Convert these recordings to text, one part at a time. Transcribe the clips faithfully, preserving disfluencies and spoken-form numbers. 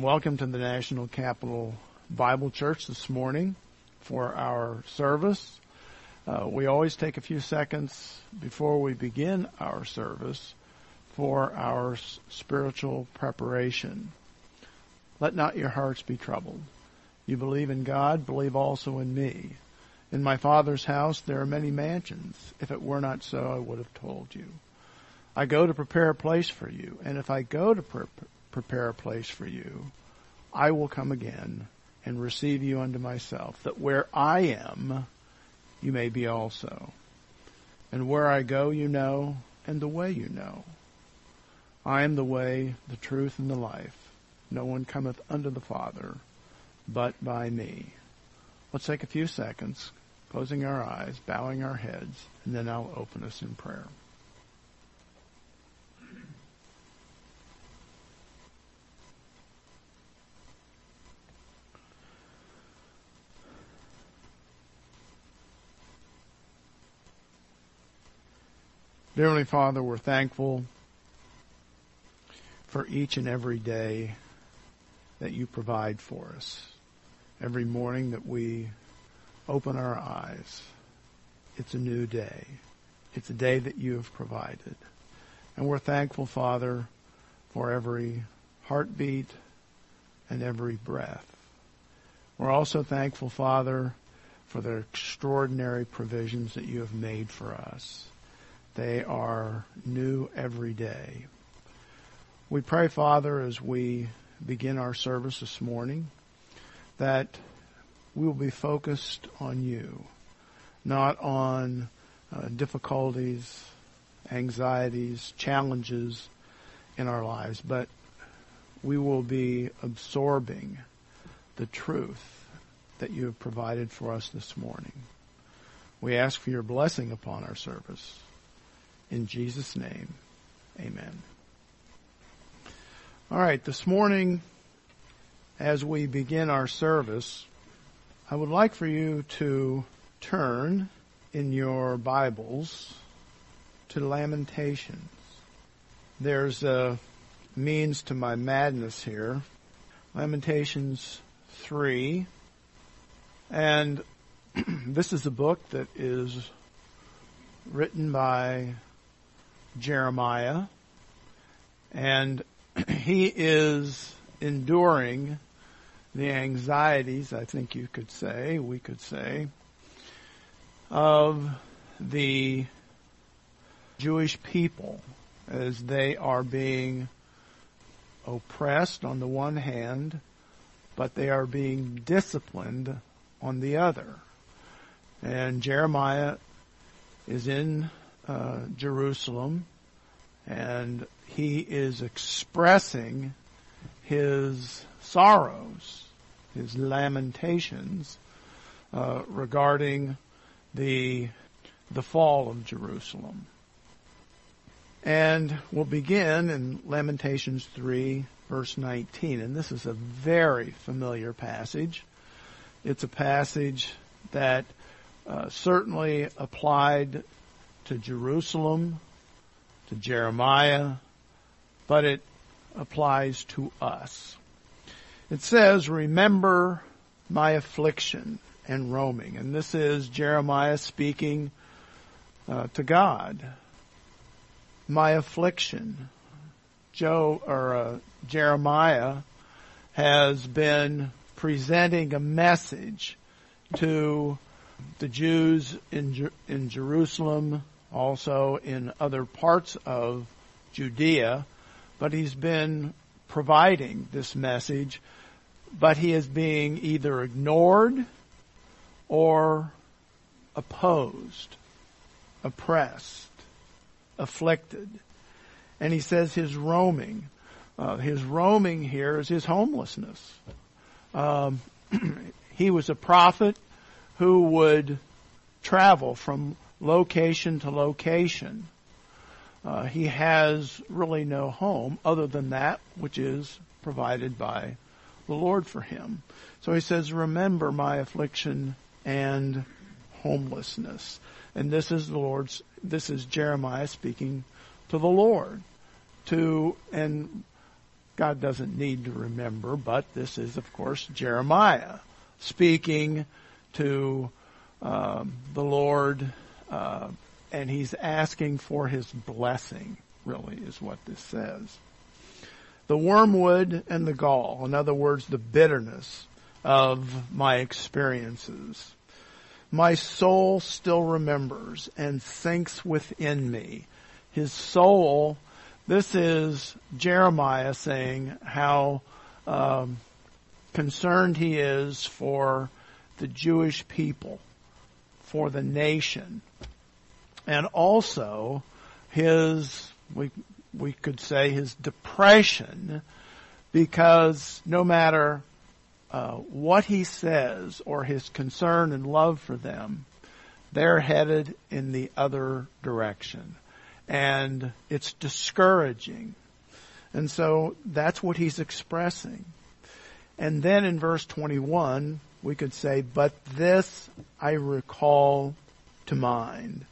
And welcome to the National Capital Bible Church this morning for our service. Uh, we always take a few seconds before we begin our service for our s- spiritual preparation. Let not your hearts be troubled. You believe in God, believe also in me. In my Father's house there are many mansions. If it were not so, I would have told you. I go to prepare a place for you, and if I go to pre- prepare a place for you, I will come again and receive you unto myself, that where I am, you may be also. And where I go, you know, and the way you know. I am the way, the truth, and the life. No one cometh unto the Father but by me. Let's take a few seconds, closing our eyes, bowing our heads, and then I'll open us in prayer. Dear Heavenly Father, we're thankful for each and every day that you provide for us. Every morning that we open our eyes, it's a new day. It's a day that you have provided. And we're thankful, Father, for every heartbeat and every breath. We're also thankful, Father, for the extraordinary provisions that you have made for us. They are new every day. We pray, Father, as we begin our service this morning, that we will be focused on you, not on uh, difficulties, anxieties, challenges in our lives, but we will be absorbing the truth that you have provided for us this morning. We ask for your blessing upon our service. In Jesus' name, amen. All right, this morning, as we begin our service, I would like for you to turn in your Bibles to Lamentations. There's a means to my madness here. Lamentations three. And this is a book that is written by Jeremiah. And he is enduring the anxieties, I think you could say, we could say, of the Jewish people as they are being oppressed on the one hand, but they are being disciplined on the other. And Jeremiah is in uh, Jerusalem, and he is expressing his sorrows, his lamentations uh, regarding the the fall of Jerusalem. And we'll begin in Lamentations three, verse nineteen. And this is a very familiar passage. It's a passage that uh, certainly applied to Jerusalem, to Jeremiah, but it applies to us. It says, remember my affliction and roaming. And this is Jeremiah speaking uh, to God. My affliction. Joe or uh, Jeremiah has been presenting a message to the Jews in Jer- in Jerusalem, also in other parts of Judea, but he's been providing this message, but he is being either ignored or opposed, oppressed, afflicted. And he says his roaming, uh, his roaming here is his homelessness. Um, he was a prophet who would travel from location to location. Uh, he has really no home other than that which is provided by the Lord for him. So he says, remember my affliction and homelessness. And this is the Lord's, this is Jeremiah speaking to the Lord, to, and God doesn't need to remember, but this is, of course, Jeremiah speaking to um, the Lord, uh, and he's asking for his blessing, really, is what this says. The wormwood and the gall, in other words, the bitterness of my experiences. My soul still remembers and sinks within me. His soul, this is Jeremiah saying how um, concerned he is for the Jewish people, for the nation, and also his, we we could say his depression, because no matter uh, what he says or his concern and love for them, they're headed in the other direction. And it's discouraging. And so that's what he's expressing. And then in verse twenty-one, we could say, but this I recall to mind.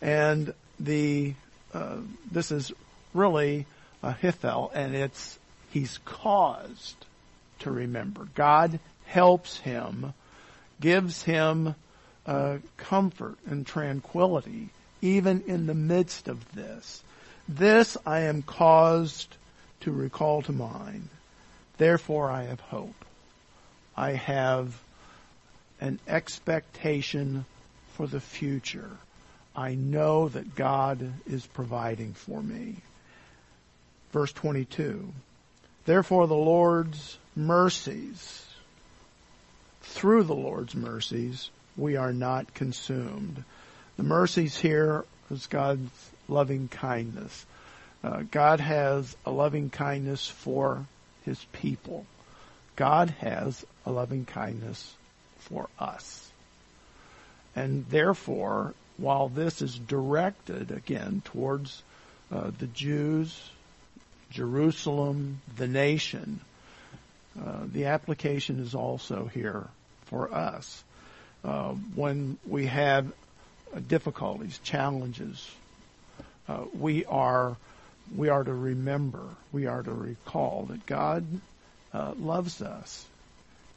And the uh, this is really a hithel, and it's, he's caused to remember. God helps him, gives him uh, comfort and tranquility, even in the midst of this. This I am caused to recall to mind. Therefore I have hope. I have an expectation for the future. I know that God is providing for me. Verse twenty-two, therefore the Lord's mercies, through the Lord's mercies, we are not consumed. The mercies here is God's loving kindness. Uh, God has a loving kindness for his people. God has a loving kindness for us. And therefore, while this is directed, again, towards uh, the Jews, Jerusalem, the nation, Uh, the application is also here for us. Uh, when we have uh, difficulties, challenges, uh, we are we are to remember, we are to recall that God uh, loves us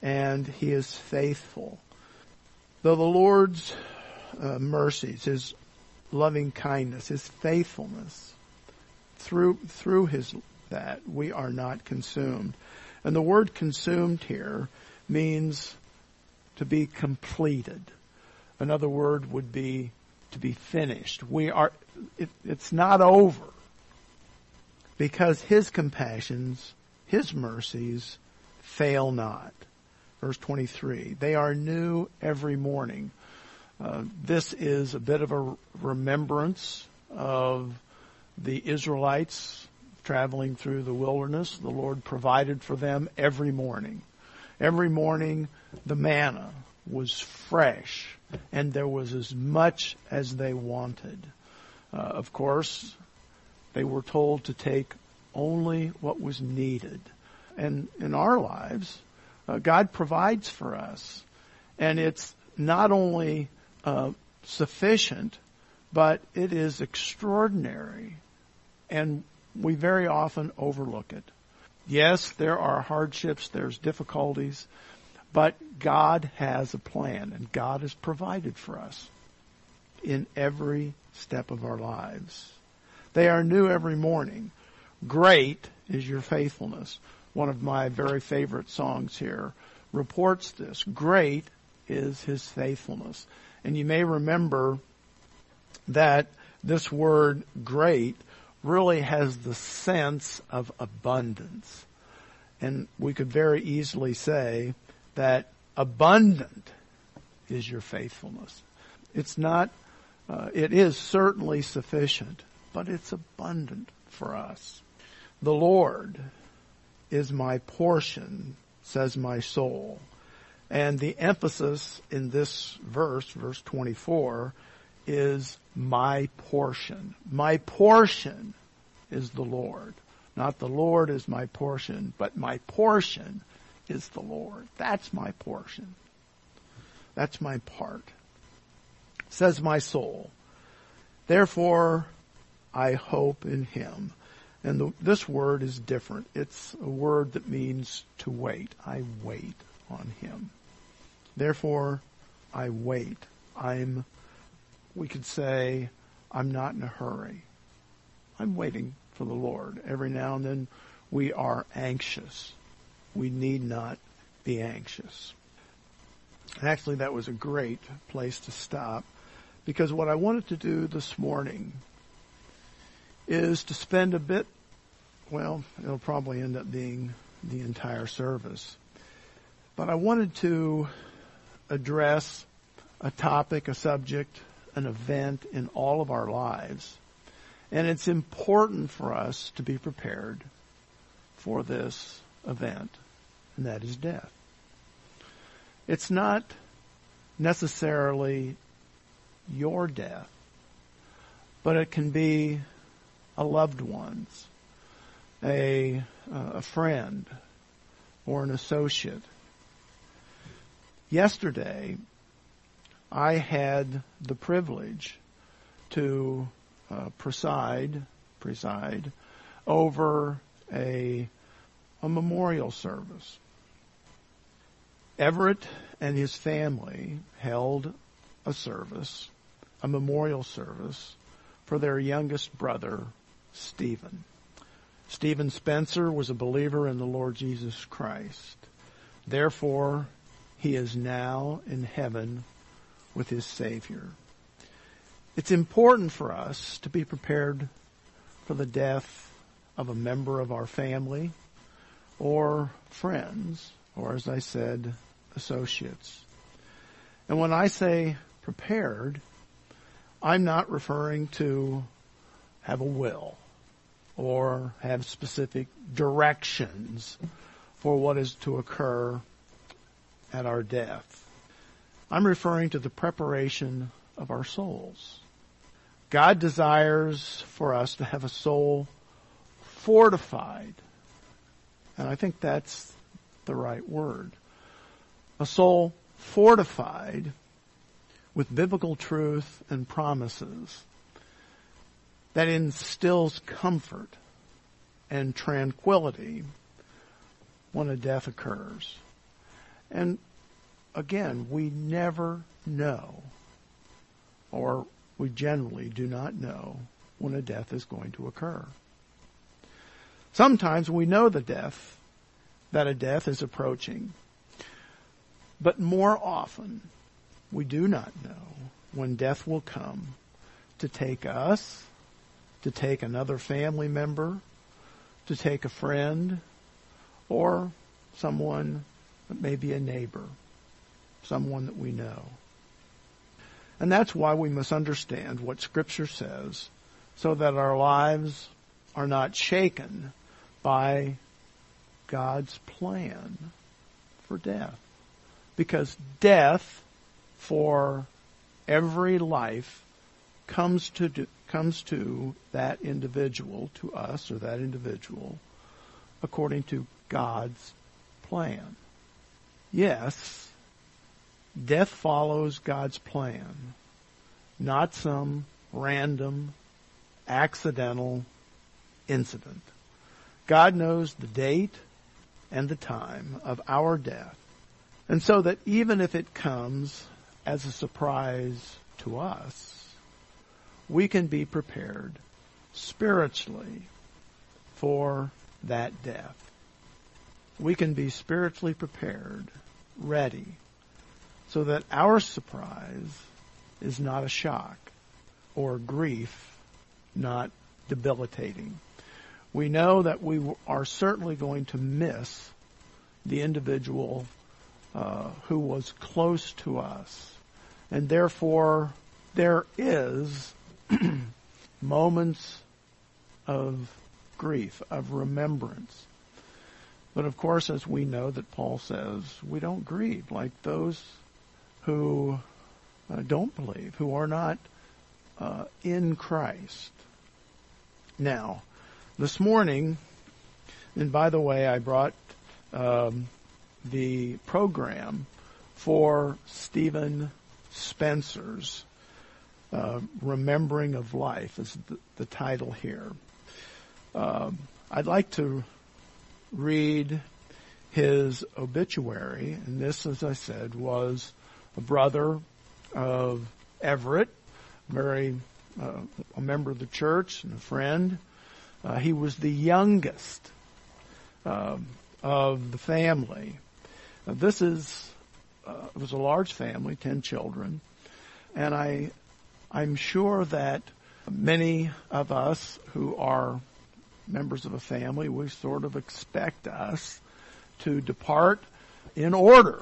and he is faithful. Though the Lord's uh, mercies, his loving kindness, his faithfulness, Through through his that we are not consumed. And the word consumed here means to be completed. Another word would be to be finished. We are it, it's not over, because his compassions, his mercies fail not. Verse twenty-three, they are new every morning. Uh, this is a bit of a remembrance of the Israelites traveling through the wilderness. The Lord provided for them every morning. Every morning, the manna was fresh, and there was as much as they wanted. Uh, of course, they were told to take only what was needed. And in our lives, uh, God provides for us. And it's not only uh, sufficient, but it is extraordinary. And we very often overlook it. Yes, there are hardships, there's difficulties, but God has a plan, and God has provided for us in every step of our lives. They are new every morning. Great is your faithfulness. One of my very favorite songs here reports this. Great is his faithfulness. And you may remember that this word great really has the sense of abundance. And we could very easily say that abundant is your faithfulness. It's not, uh, it is certainly sufficient, but it's abundant for us. The Lord is my portion, says my soul. And the emphasis in this verse, verse twenty-four, is my portion. My portion is the Lord. Not the Lord is my portion, but my portion is the Lord. That's my portion. That's my part. Says my soul. Therefore, I hope in him. And the, this word is different. It's a word that means to wait. I wait on him. Therefore, I wait. I'm, we could say, I'm not in a hurry. I'm waiting for the Lord. Every now and then we are anxious. We need not be anxious. Actually, that was a great place to stop, because what I wanted to do this morning is to spend a bit, well, it'll probably end up being the entire service, but I wanted to address a topic, a subject, an event in all of our lives. And it's important for us to be prepared for this event, and that is death. It's not necessarily your death, but it can be a loved one's, a, uh, a friend, or an associate. Yesterday, I had the privilege to uh, preside, preside over a, a memorial service. Everett and his family held a service, a memorial service, for their youngest brother, Stephen. Stephen Spencer was a believer in the Lord Jesus Christ. Therefore, he is now in heaven with his Savior. It's important for us to be prepared for the death of a member of our family or friends, or as I said, associates. And when I say prepared, I'm not referring to have a will or have specific directions for what is to occur at our death. I'm referring to the preparation of our souls. God desires for us to have a soul fortified. And I think that's the right word. A soul fortified with biblical truth and promises that instills comfort and tranquility when a death occurs. And again, we never know, or we generally do not know, when a death is going to occur. Sometimes we know the death, that a death is approaching, but more often we do not know when death will come to take us, to take another family member, to take a friend, or someone that may be a neighbor, someone that we know. And that's why we must understand what Scripture says, so that our lives are not shaken by God's plan for death. Because death for every life comes to do, comes to that individual, to us or that individual, according to God's plan. Yes, death follows God's plan, not some random, accidental incident. God knows the date and the time of our death, and so that even if it comes as a surprise to us, we can be prepared spiritually for that death. We can be spiritually prepared, ready, so that our surprise is not a shock, or grief not debilitating. We know that we are certainly going to miss the individual Uh, who was close to us. And therefore, there is moments of grief, of remembrance. But of course, as we know that Paul says, we don't grieve like those who uh, don't believe, who are not uh, in Christ. Now, this morning, and by the way, I brought Um, the program for Stephen Spencer's uh, Remembering of Life is the, the title here. Um, I'd like to read his obituary, and this, as I said, was a brother of Everett, very uh, a member of the church and a friend. Uh, he was the youngest uh, of the family. Now, this is uh, it was a large family, ten children, and I I'm sure that many of us who are members of a family, we sort of expect us to depart in order.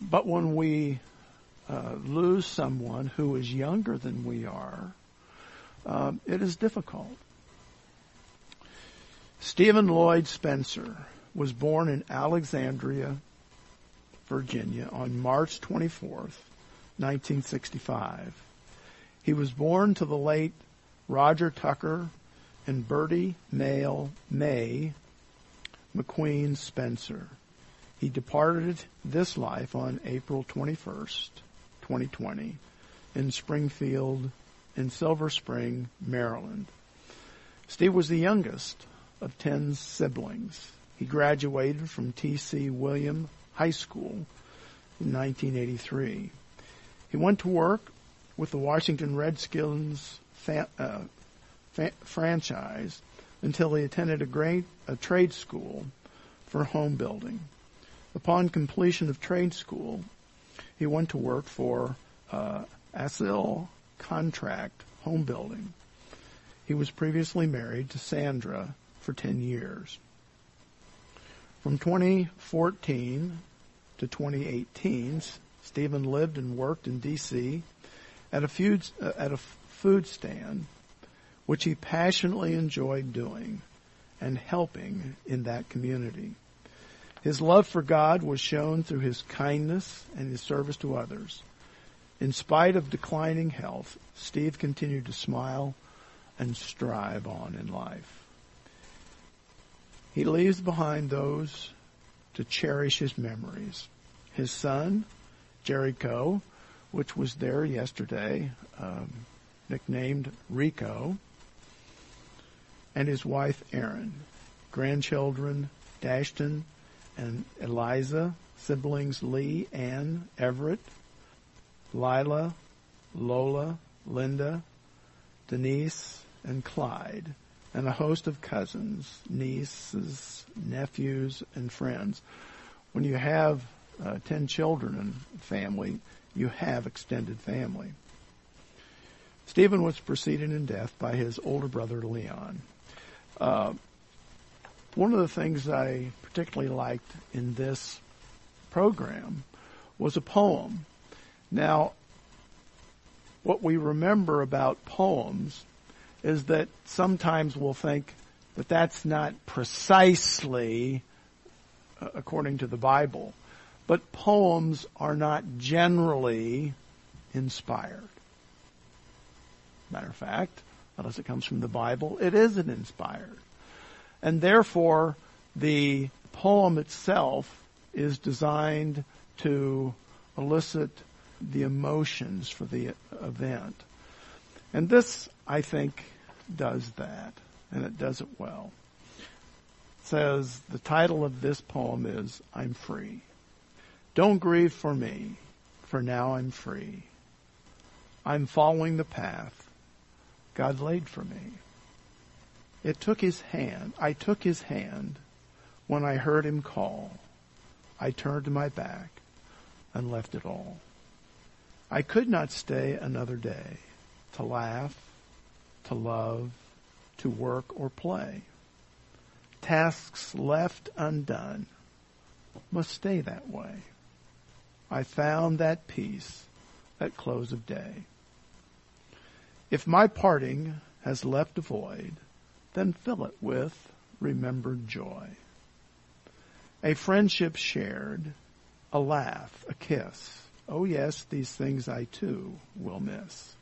But when we uh, lose someone who is younger than we are, um, it is difficult. Stephen Lloyd Spencer was born in Alexandria, Virginia, on March twenty-fourth, nineteen sixty-five. He was born to the late Roger Tucker and Bertie Mae McQueen Spencer. He departed this life on April twenty-first, twenty twenty, in Springfield, in Silver Spring, Maryland. Steve was the youngest of ten siblings. He graduated from T C. William High School in nineteen eighty-three. He went to work with the Washington Redskins fa- uh, fa- franchise until he attended a, grade, a trade school for home building. Upon completion of trade school, he went to work for uh, Asil Contract Home Building. He was previously married to Sandra for ten years. From twenty fourteen to twenty eighteen, Stephen lived and worked in D C at a food, uh, at a food stand, which he passionately enjoyed doing and helping in that community. His love for God was shown through his kindness and his service to others. In spite of declining health, Steve continued to smile and strive on in life. He leaves behind those to cherish his memories. His son, Jerry Coe, which was there yesterday, um, nicknamed Rico, and his wife, Erin, grandchildren, Dashton and Eliza, siblings Lee, Anne, Everett, Lila, Lola, Linda, Denise, and Clyde, and a host of cousins, nieces, nephews, and friends. When you have uh, ten children and family, you have extended family. Stephen was preceded in death by his older brother, Leon. Uh, one of the things I particularly liked in this program was a poem. Now, what we remember about poems is that sometimes we'll think that that's not precisely uh, according to the Bible, but poems are not generally inspired. Matter of fact, unless it comes from the Bible, it isn't inspired. And therefore, the poem itself is designed to elicit the emotions for the event. And this, I think, does that, and it does it well. It says, the title of this poem is, I'm Free. Don't grieve for me, for now I'm free. I'm following the path God laid for me. It took his hand. I took his hand when I heard him call. I turned my back and left it all. I could not stay another day to laugh, to love, to work or play. Tasks left undone must stay that way. I found that peace at close of day. If my parting has left a void, then fill it with remembered joy. A friendship shared, a laugh, a kiss. Oh yes, these things I too will miss.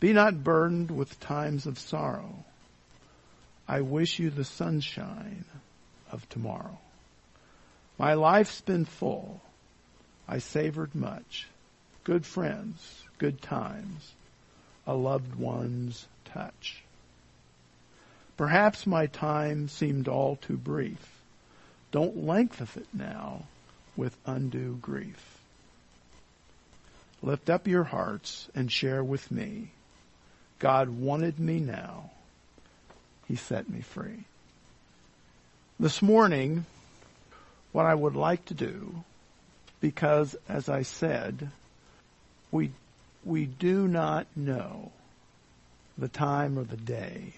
Be not burdened with times of sorrow. I wish you the sunshine of tomorrow. My life's been full. I savored much. Good friends, good times, a loved one's touch. Perhaps my time seemed all too brief. Don't lengthen it now with undue grief. Lift up your hearts and share with me. God wanted me now. He set me free. This morning, what I would like to do, because as I said, we we do not know the time or the day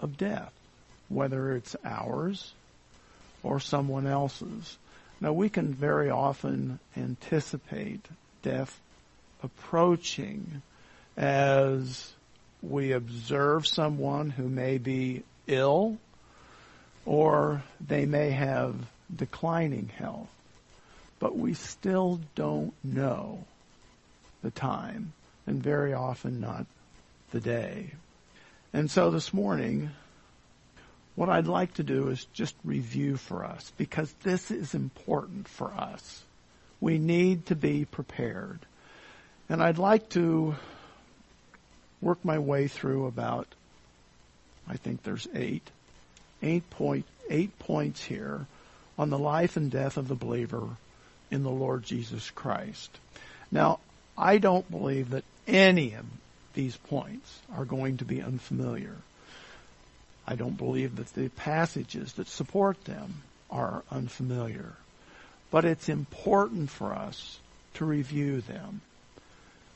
of death, whether it's ours or someone else's. Now, we can very often anticipate death approaching as we observe someone who may be ill, or they may have declining health. But we still don't know the time, and very often not the day. And so this morning, what I'd like to do is just review for us, because this is important for us. We need to be prepared. And I'd like to work my way through about, I think there's eight, eight, point, eight points here on the life and death of the believer in the Lord Jesus Christ. Now, I don't believe that any of these points are going to be unfamiliar. I don't believe that the passages that support them are unfamiliar. But it's important for us to review them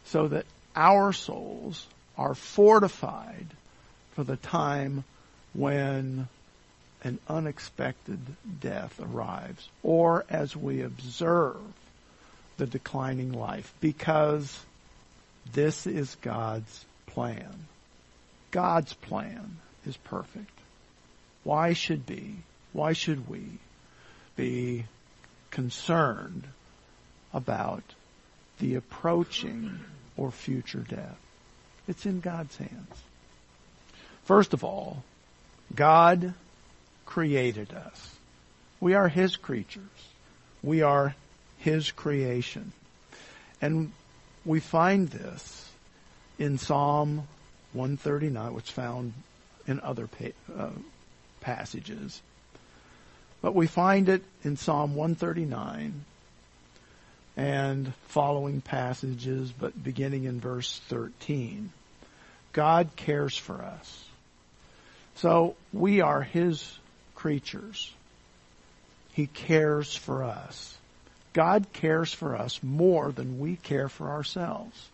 so that our souls are fortified for the time when an unexpected death arrives, or as we observe the declining life, because this is God's plan. God's plan is perfect. Why should be, why should we be concerned about the approaching or future death? It's in God's hands. First of all, God created us. We are His creatures. We are His creation. And we find this in Psalm one thirty-nine, which is found in other pa- uh, passages. But we find it in Psalm one thirty-nine and following passages, but beginning in verse thirteen. God cares for us. So we are His creatures. He cares for us. God cares for us more than we care for ourselves.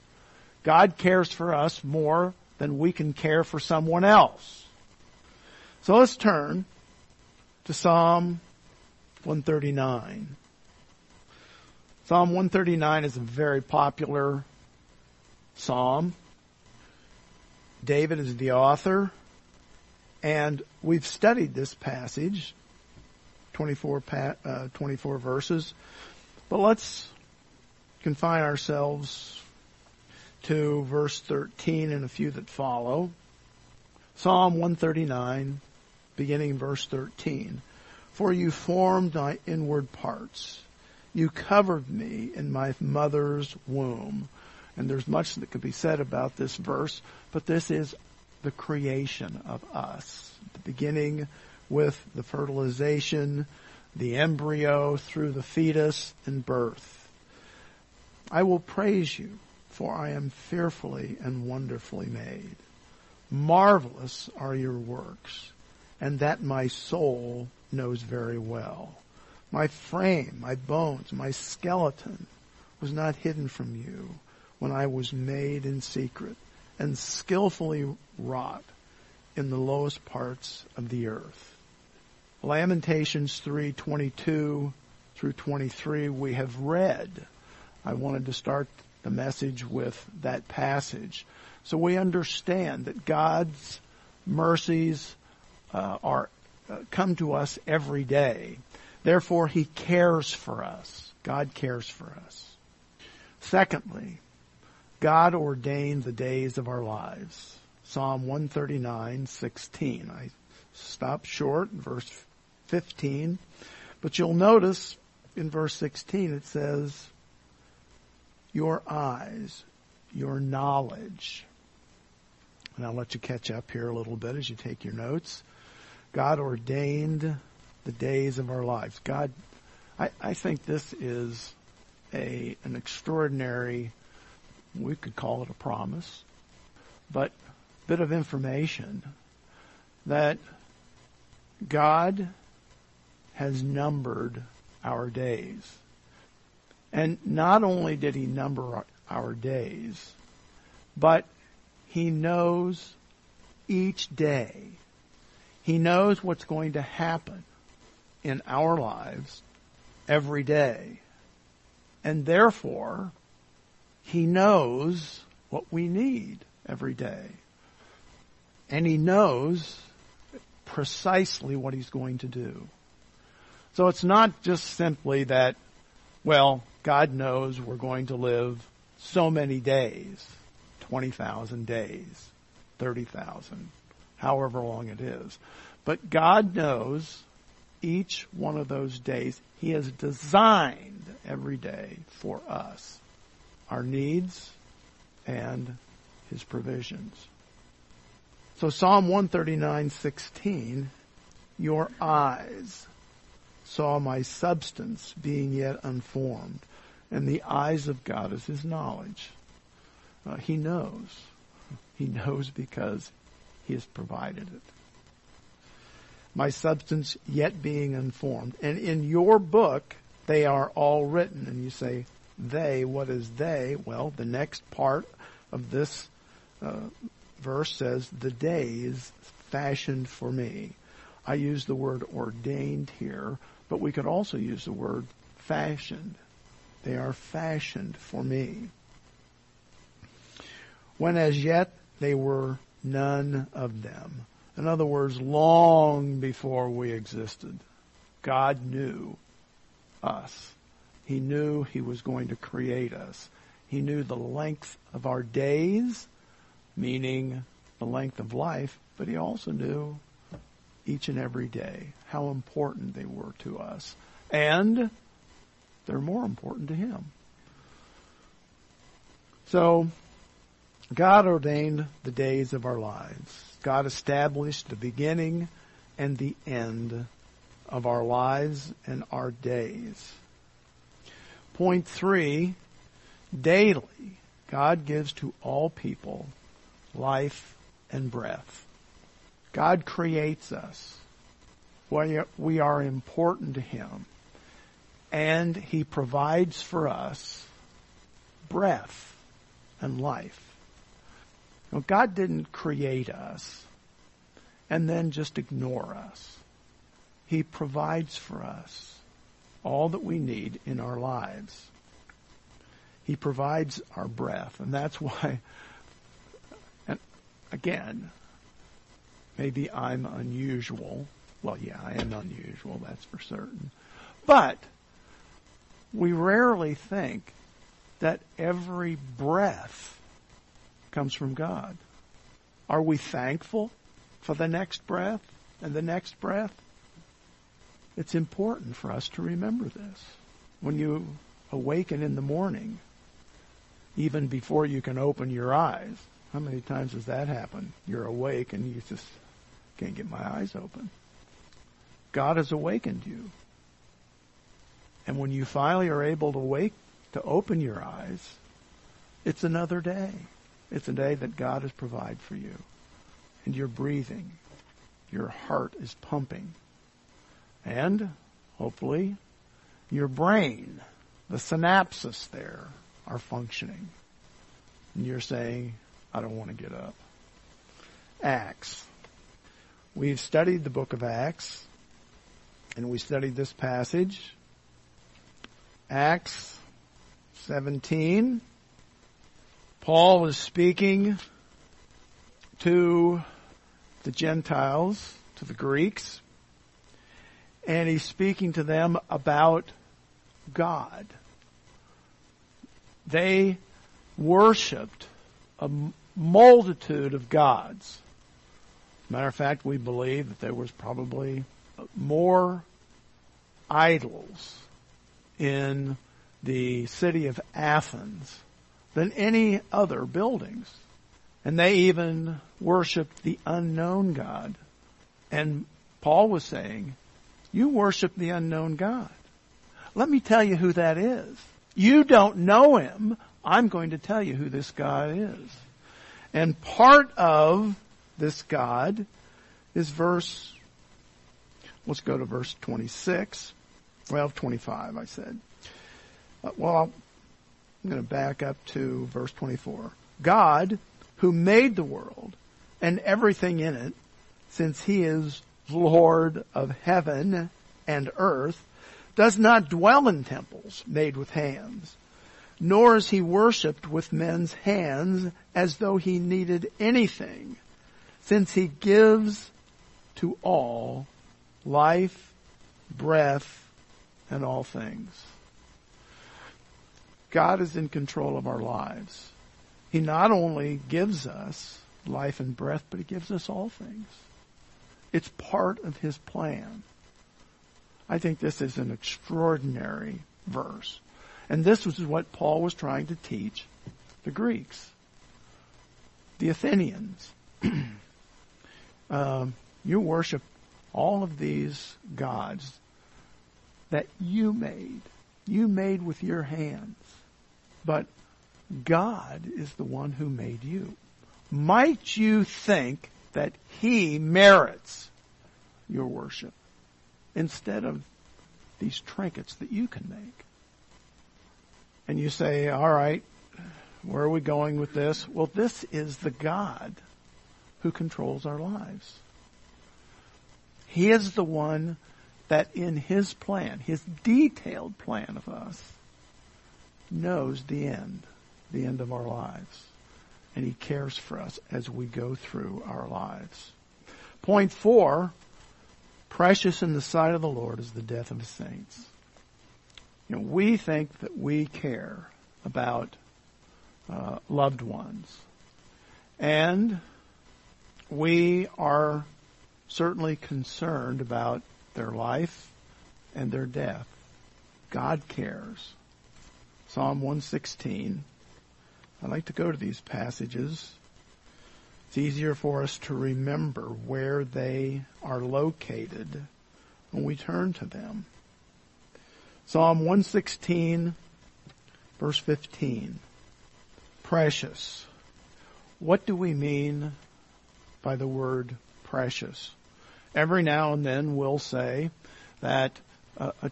God cares for us more than we can care for someone else. So let's turn to Psalm one thirty-nine. Psalm one thirty-nine is a very popular psalm. David is the author, and we've studied this passage, twenty-four, pa- uh, twenty-four verses. But let's confine ourselves to verse thirteen and a few that follow. Psalm one thirty-nine, beginning in verse thirteen. For you formed my inward parts. You covered me in my mother's womb. And there's much that could be said about this verse, but this is the creation of us. The beginning with the fertilization, the embryo through the fetus and birth. I will praise you, for I am fearfully and wonderfully made. Marvelous are your works, and that my soul knows very well. My frame, my bones, my skeleton was not hidden from you when I was made in secret and skillfully wrought in the lowest parts of the earth. Lamentations three twenty-two through twenty-three we have read. I wanted to start the message with that passage, so we understand that God's mercies uh, are uh, come to us every day. Therefore, He cares for us. God cares for us. Secondly, God ordained the days of our lives. Psalm one thirty-nine sixteen. I stop short in verse fifteen, but you'll notice in verse sixteen it says, your eyes, your knowledge and I'll let you catch up here a little bit as you take your notes. God ordained the days of our lives. God, I, I think this is a an extraordinary, we could call it a promise, but bit of information that God has numbered our days. And not only did he number our days, but he knows each day. He knows what's going to happen in our lives every day. And therefore, he knows what we need every day. And he knows precisely what he's going to do. So it's not just simply that, well, God knows we're going to live so many days, twenty thousand days, thirty thousand, however long it is. But God knows each one of those days. He has designed every day for us, our needs and his provisions. So Psalm one thirty-nine sixteen, your eyes saw my substance being yet unformed, and the eyes of God is his knowledge. Uh, he knows. He knows because he has provided it. My substance yet being unformed. And in your book, they are all written. And you say, they, what is they? Well, the next part of this uh verse says, the days fashioned for me. I use the word ordained here, but we could also use the word fashioned. They are fashioned for me. When as yet they were none of them. In other words, long before we existed, God knew us. He knew he was going to create us. He knew the length of our days, meaning the length of life, but he also knew each and every day how important they were to us. And they're more important to him. So, God ordained the days of our lives. God established the beginning and the end of our lives and our days. Point three, daily, God gives to all people life and breath. God creates us. We are important to him. And he provides for us breath and life. Now, God didn't create us and then just ignore us. He provides for us all that we need in our lives. He provides our breath. And that's why... Again, maybe I'm unusual. Well, yeah, I am unusual, that's for certain. But we rarely think that every breath comes from God. Are we thankful for the next breath and the next breath? It's important for us to remember this. When you awaken in the morning, even before you can open your eyes, how many times does that happen? You're awake and you just can't get my eyes open. God has awakened you. And when you finally are able to wake, to open your eyes, it's another day. It's a day that God has provided for you. And you're breathing. Your heart is pumping. And, hopefully, your brain, the synapses there, are functioning. And you're saying, I don't want to get up. Acts. We've studied the book of Acts, and we studied this passage. Acts seventeen. Paul is speaking to the Gentiles, to the Greeks, and he's speaking to them about God. They worshipped a multitude of gods. Matter of fact, we believe that there was probably more idols in the city of Athens than any other buildings. And they even worshiped the unknown God. And Paul was saying, you worship the unknown God. Let me tell you who that is. You don't know him. I'm going to tell you who this God is. And part of this God is verse, let's go to verse twenty-six. Well, twenty-five, I said. Well, I'm going to back up to verse twenty-four. God, who made the world and everything in it, since he is Lord of heaven and earth, does not dwell in temples made with hands, nor is he worshipped with men's hands as though he needed anything, since he gives to all life, breath, and all things. God is in control of our lives. He not only gives us life and breath, but he gives us all things. It's part of his plan. I think this is an extraordinary verse. And this was what Paul was trying to teach the Greeks, the Athenians. um, you worship all of these gods that you made. You made with your hands. But God is the one who made you. Might you think that he merits your worship instead of these trinkets that you can make? And you say, all right, where are we going with this? Well, this is the God who controls our lives. He is the one that in his plan, his detailed plan of us, knows the end, the end of our lives. And he cares for us as we go through our lives. Point four, precious in the sight of the Lord is the death of his saints. You know, we think that we care about uh, loved ones. And we are certainly concerned about their life and their death. God cares. Psalm one sixteen. I like to go to these passages. It's easier for us to remember where they are located when we turn to them. Psalm one sixteen, verse fifteen. Precious. What do we mean by the word precious? Every now and then we'll say that a, a,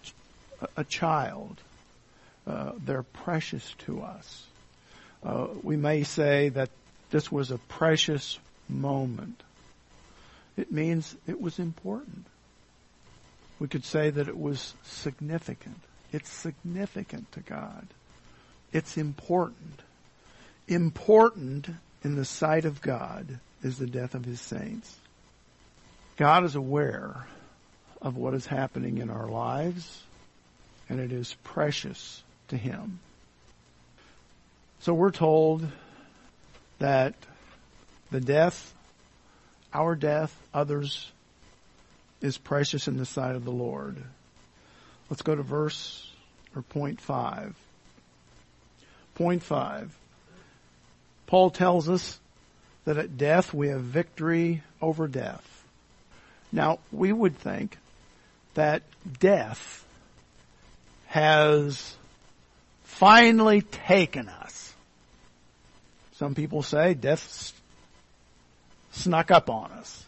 a child, uh, they're precious to us. Uh, we may say that this was a precious moment. It means it was important. We could say that it was significant. It's significant to God. It's important. Important in the sight of God is the death of his saints. God is aware of what is happening in our lives, and it is precious to him. So we're told that the death, our death, others, is precious in the sight of the Lord. Let's go to verse, or point five. Point five. Paul tells us that at death we have victory over death. Now, we would think that death has finally taken us. Some people say death snuck up on us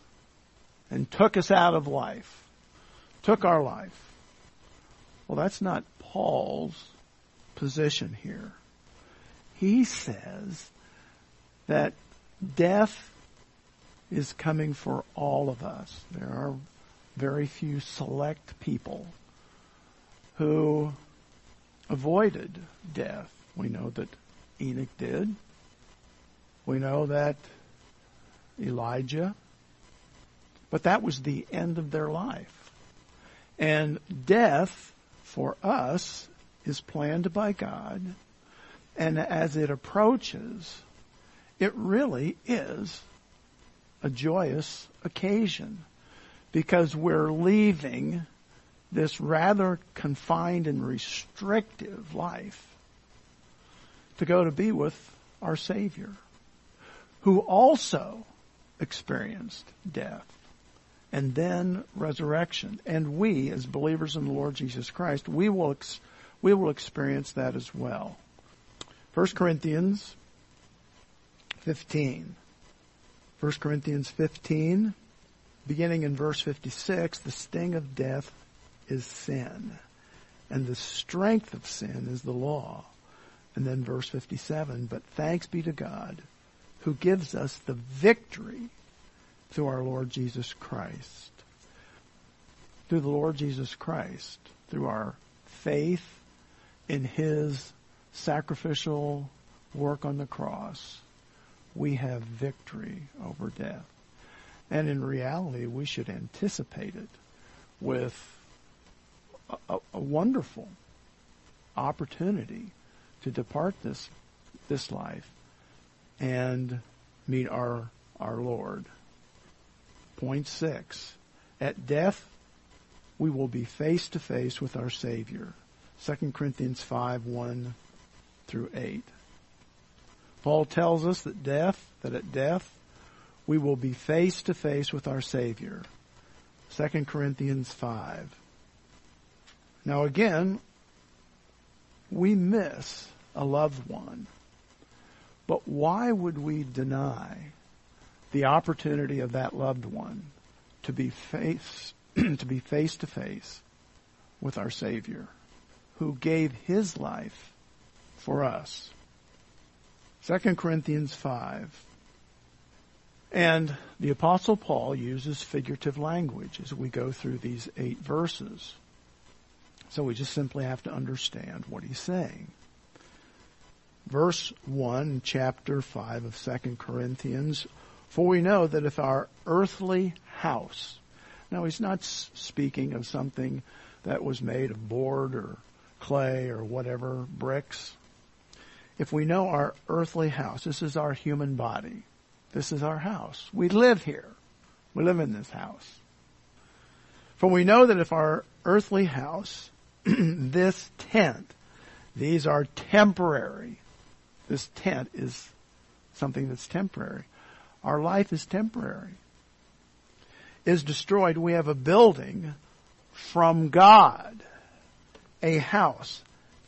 and took us out of life, took our life. Well, that's not Paul's position here. He says that death is coming for all of us. There are very few select people who avoided death. We know that Enoch did. We know that Elijah. But that was the end of their life. And death for us is planned by God. And as it approaches, it really is a joyous occasion because we're leaving this rather confined and restrictive life to go to be with our Savior, who also experienced death and then resurrection. And we, as believers in the Lord Jesus Christ, we will ex- we will experience that as well. First Corinthians fifteen. First Corinthians fifteen, beginning in verse fifty-six, the sting of death is sin, and the strength of sin is the law. And then verse fifty-seven, but thanks be to God who gives us the victory through our Lord Jesus Christ. Through the Lord Jesus Christ, through our faith in his sacrificial work on the cross, we have victory over death. And in reality, we should anticipate it with a, a wonderful opportunity to depart this this life and meet our our Lord. Point six. At death, we will be face to face with our Savior. Second Corinthians five, one through eight. Paul tells us that death, that at death, we will be face to face with our Savior. Second Corinthians five. Now again, we miss a loved one. But why would we deny the opportunity of that loved one to be face to be face to face with our Savior, who gave his life for us? Second Corinthians five. And the Apostle Paul uses figurative language as we go through these eight verses. So we just simply have to understand what he's saying. Verse one, chapter five of Second Corinthians. For we know that if our earthly house... Now he's not speaking of something that was made of board or clay or whatever, bricks. If we know our earthly house, this is our human body. This is our house. We live here. We live in this house. For we know that if our earthly house, this tent, these are temporary. This tent is something that's temporary. Our life is temporary. Is destroyed. We have a building from God, a house,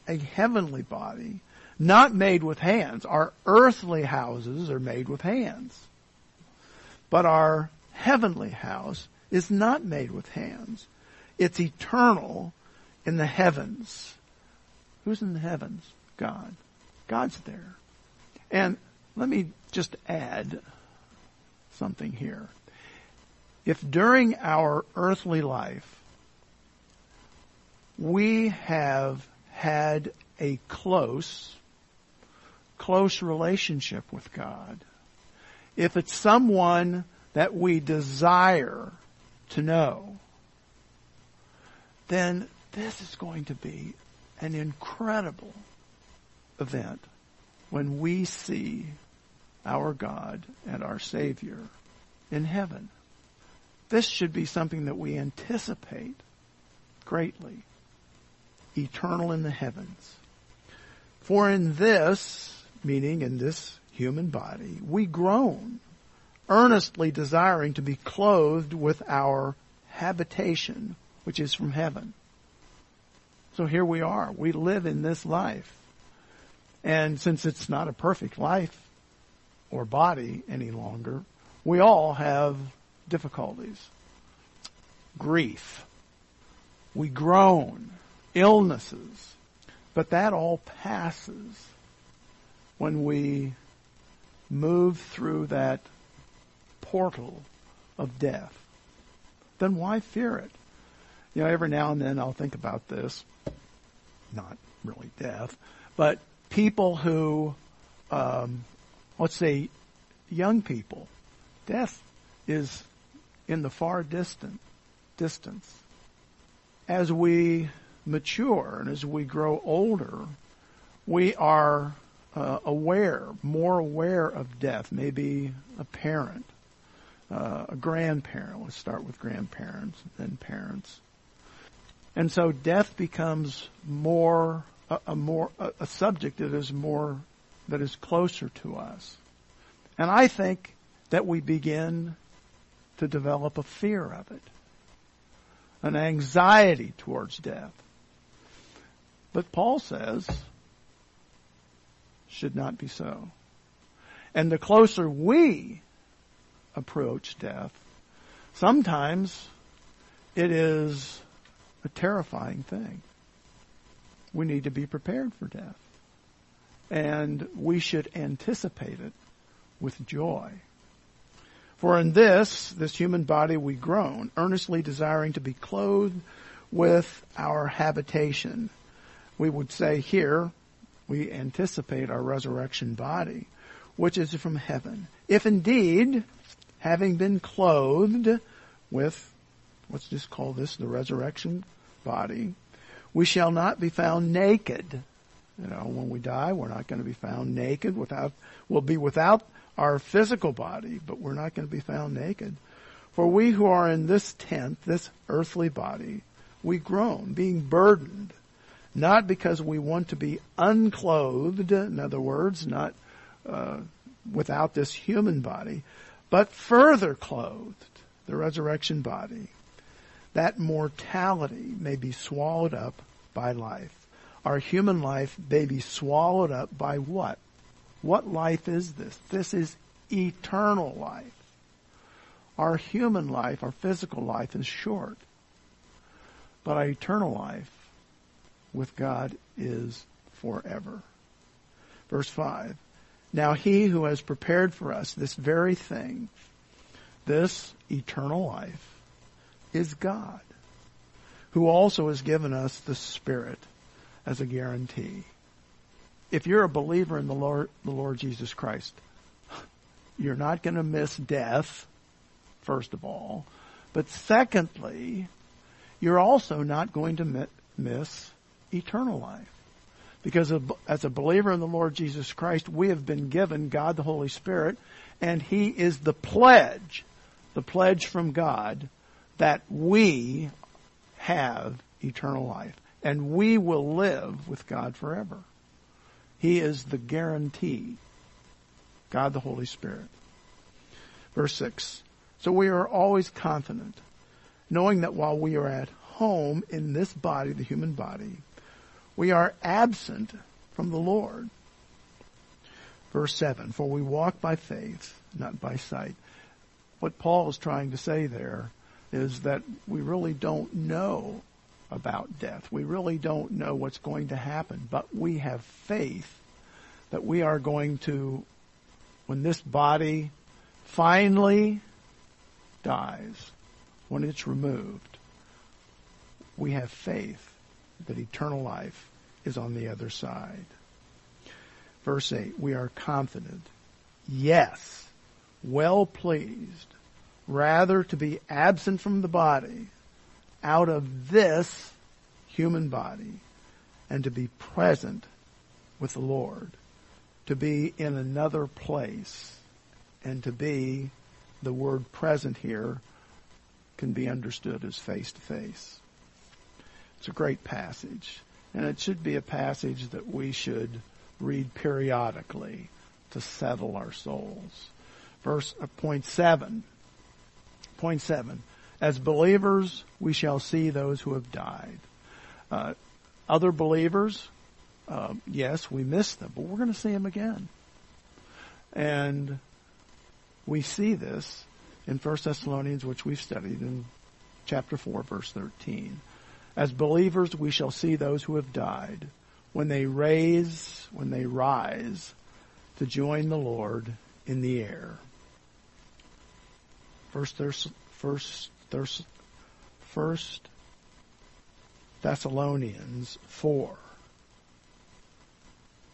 a heavenly body, not made with hands. Our earthly houses are made with hands. But our heavenly house is not made with hands. It's eternal in the heavens. Who's in the heavens? God. God's there. And let me just add something here. If during our earthly life we have had a close close relationship with God, if it's someone that we desire to know, then this is going to be an incredible event when we see our God and our Savior in heaven. This should be something that we anticipate greatly. Eternal in the heavens. For in this, meaning in this human body, we groan, earnestly desiring to be clothed with our habitation, which is from heaven. So here we are. We live in this life. And since it's not a perfect life or body any longer, we all have difficulties. Grief. We groan. Illnesses. But that all passes when we move through that portal of death. Then why fear it? You know, every now and then I'll think about this. Not really death, but people who, um, let's say, young people. Death is in the far distant distance. As we mature and as we grow older, we are uh, aware, more aware of death. Maybe a parent, uh, a grandparent. Let's start with grandparents, then parents. And so death becomes more a, a more a, a subject that is more that is closer to us. And I think that we begin to develop a fear of it, an anxiety towards death. But Paul says, should not be so. And the closer we approach death, sometimes it is a terrifying thing. We need to be prepared for death. And we should anticipate it with joy. For in this, this human body, we groan, earnestly desiring to be clothed with our habitation. We would say here, we anticipate our resurrection body, which is from heaven. If indeed, having been clothed with, let's just call this the resurrection body, we shall not be found naked. You know, when we die, we're not going to be found naked. Without, we'll be without our physical body, but we're not going to be found naked. For we who are in this tent, this earthly body, we groan, being burdened, not because we want to be unclothed, in other words, not uh, without this human body, but further clothed, the resurrection body, that mortality may be swallowed up by life. Our human life may be swallowed up by what? What life is this? This is eternal life. Our human life, our physical life is short, but our eternal life with God is forever. Verse five, now he who has prepared for us this very thing, this eternal life, is God, who also has given us the Spirit as a guarantee. If you're a believer in the Lord, the Lord Jesus Christ, you're not going to miss death, first of all. But secondly, you're also not going to miss eternal life. Because as a believer in the Lord Jesus Christ, we have been given God the Holy Spirit, and He is the pledge, the pledge from God, that we have eternal life, and we will live with God forever. He is the guarantee, God the Holy Spirit. Verse six, so we are always confident, knowing that while we are at home in this body, the human body, we are absent from the Lord. Verse seven, for we walk by faith, not by sight. What Paul is trying to say there is that we really don't know about death. We really don't know what's going to happen, but we have faith that we are going to, when this body finally dies, when it's removed, we have faith that eternal life is on the other side. Verse eight, we are confident, yes, well pleased, rather to be absent from the body, out of this human body, and to be present with the Lord, to be in another place, and to be, the word present here can be understood as face to face. It's a great passage, and it should be a passage that we should read periodically to settle our souls. Verse uh, point seven. Point seven, as believers, we shall see those who have died. Uh, other believers, uh, yes, we miss them, but we're going to see them again. And we see this in First Thessalonians, which we've studied in chapter four, verse thirteen. As believers, we shall see those who have died when they raise, when they rise to join the Lord in the air. First, first, first, first Thessalonians four,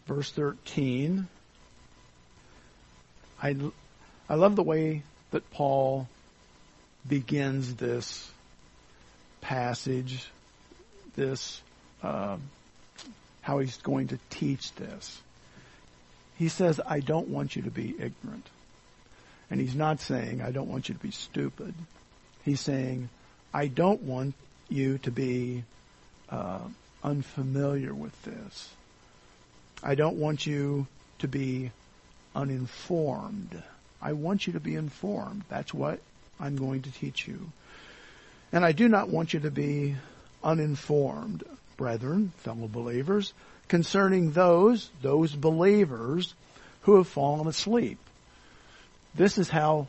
verse thirteen. I, I love the way that Paul begins this passage, this uh, how he's going to teach this. He says, I don't want you to be ignorant. And he's not saying, I don't want you to be stupid. He's saying, I don't want you to be uh, unfamiliar with this. I don't want you to be uninformed I want you to be informed. That's what I'm going to teach you. And I do not want you to be uninformed, brethren, fellow believers, concerning those, those believers who have fallen asleep. This is how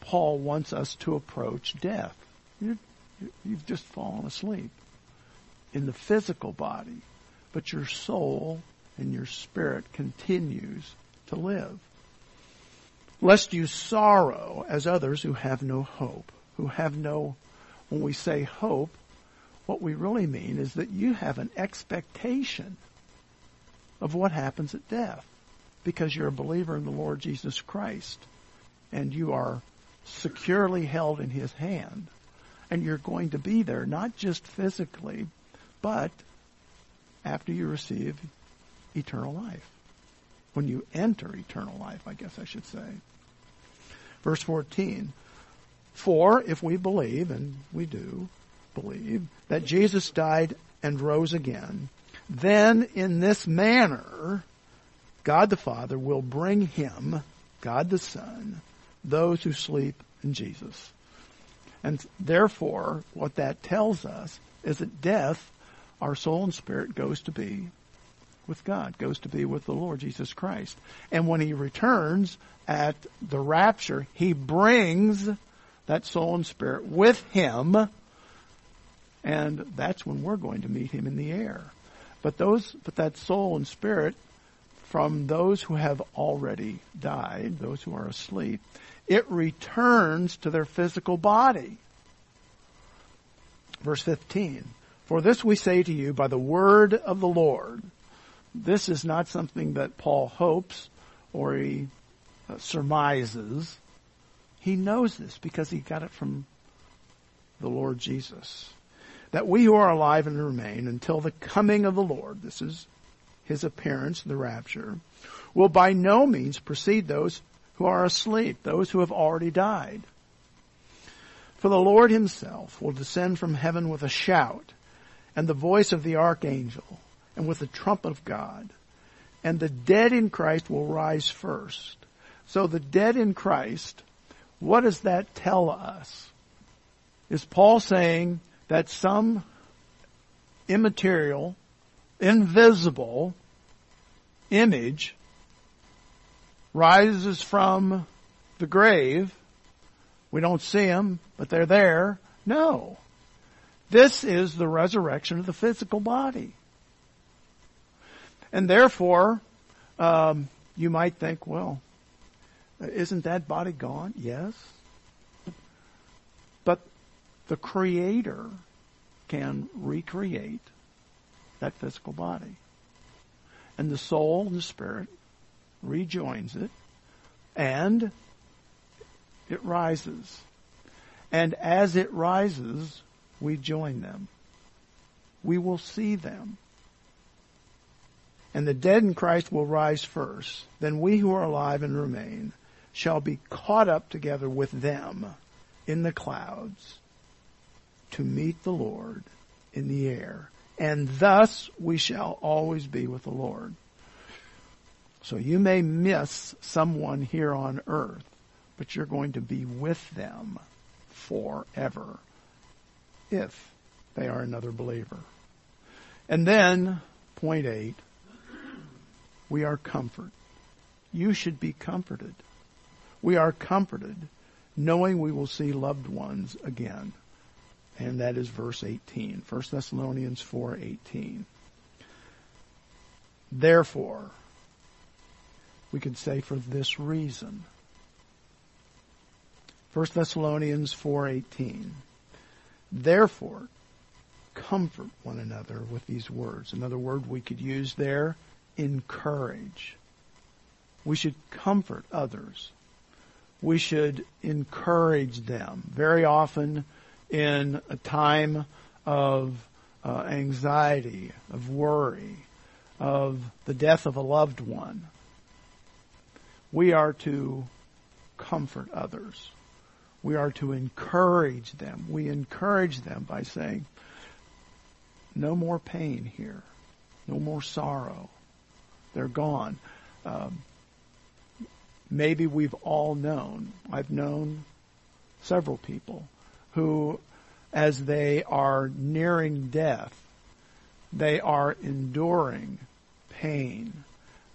Paul wants us to approach death. You're, you've just fallen asleep in the physical body, but your soul and your spirit continues to live. Lest you sorrow as others who have no hope, who have no, when we say hope, what we really mean is that you have an expectation of what happens at death because you're a believer in the Lord Jesus Christ and you are securely held in his hand and you're going to be there, not just physically, but after you receive eternal life. When you enter eternal life, I guess I should say. Verse fourteen, for if we believe, and we do believe, that Jesus died and rose again, then in this manner God the Father will bring him, God the Son, those who sleep in Jesus. And therefore, what that tells us is that death, our soul and spirit, goes to be with God, goes to be with the Lord Jesus Christ. And when he returns at the rapture, he brings that soul and spirit with him, and that's when we're going to meet him in the air. But those, but that soul and spirit from those who have already died, those who are asleep, it returns to their physical body. Verse fifteen, for this we say to you by the word of the Lord. This is not something that Paul hopes or he uh, surmises. He knows this because he got it from the Lord Jesus. That we who are alive and remain until the coming of the Lord, this is his appearance, the rapture, will by no means precede those who are asleep, those who have already died. For the Lord himself will descend from heaven with a shout and the voice of the archangel, and with the trumpet of God, and the dead in Christ will rise first. So the dead in Christ, what does that tell us? Is Paul saying that some immaterial, invisible image rises from the grave? We don't see them, but they're there. No. This is the resurrection of the physical body. And therefore, um, you might think, well, isn't that body gone? Yes. But the Creator can recreate that physical body. And the soul and the spirit rejoins it, and it rises. And as it rises, we join them. We will see them. And the dead in Christ will rise first. Then we who are alive and remain shall be caught up together with them in the clouds to meet the Lord in the air. And thus we shall always be with the Lord. So you may miss someone here on earth, but you're going to be with them forever if they are another believer. And then, point eight, we are comforted. You should be comforted. We are comforted knowing we will see loved ones again. And that is verse eighteen, First Thessalonians four eighteen. Therefore, we could say for this reason. First Thessalonians four eighteen. Therefore, comfort one another with these words. Another word we could use there, encourage. We should comfort others. We should encourage them. Very often in a time of uh, anxiety, of worry, of the death of a loved one, we are to comfort others. We are to encourage them. We encourage them by saying, no more pain here. No more sorrow. They're gone. Um, maybe we've all known. I've known several people who, as they are nearing death, they are enduring pain,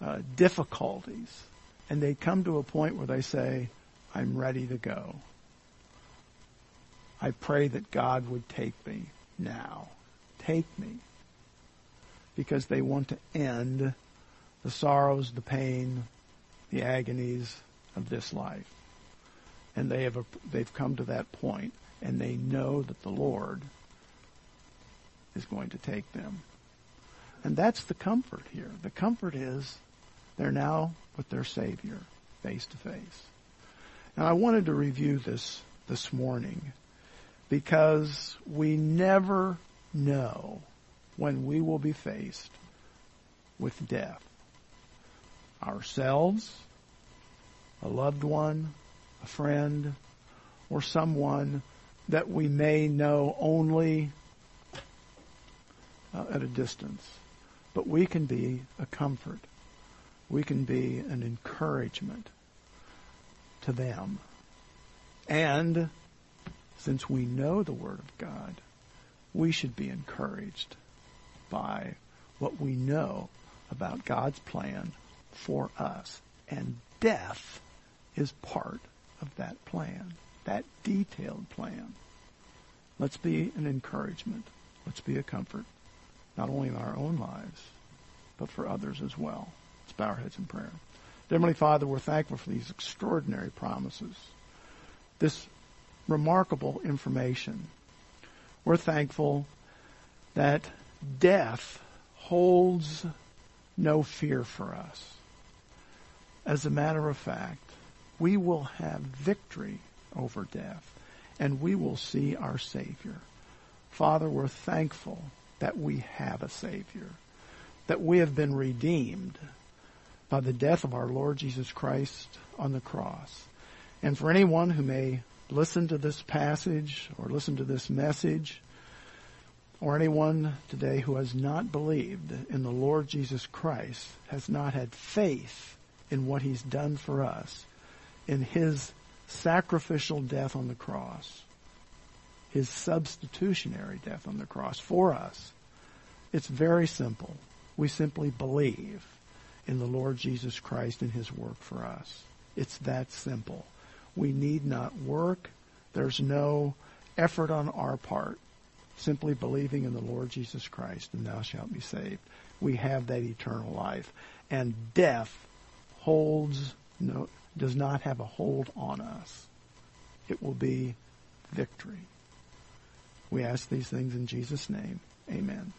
uh, difficulties, and they come to a point where they say, I'm ready to go. I pray that God would take me now. Take me. Because they want to end the sorrows, the pain, the agonies of this life. And they have a, they've come to that point, and they know that the Lord is going to take them. And that's the comfort here. The comfort is they're now with their Savior face to face. Now, I wanted to review this this morning because we never know when we will be faced with death. Ourselves, a loved one, a friend, or someone that we may know only uh, at a distance. But we can be a comfort. We can be an encouragement to them. And since we know the Word of God, we should be encouraged by what we know about God's plan for us. And death is part of that plan, that detailed plan. Let's be an encouragement. Let's be a comfort, not only in our own lives, but for others as well. Let's bow our heads in prayer. Dear Heavenly Father, we're thankful for these extraordinary promises, this remarkable information. We're thankful that death holds no fear for us. As a matter of fact, we will have victory over death, and we will see our Savior. Father, we're thankful that we have a Savior, that we have been redeemed by the death of our Lord Jesus Christ on the cross. And for anyone who may listen to this passage or listen to this message, or anyone today who has not believed in the Lord Jesus Christ, has not had faith in what he's done for us, in his sacrificial death on the cross, his substitutionary death on the cross for us, it's very simple. We simply believe in the Lord Jesus Christ and his work for us. It's that simple. We need not work. There's no effort on our part. Simply believing in the Lord Jesus Christ, and thou shalt be saved. We have that eternal life. And death holds no, does not have a hold on us. It will be victory. We ask these things in Jesus' name. Amen.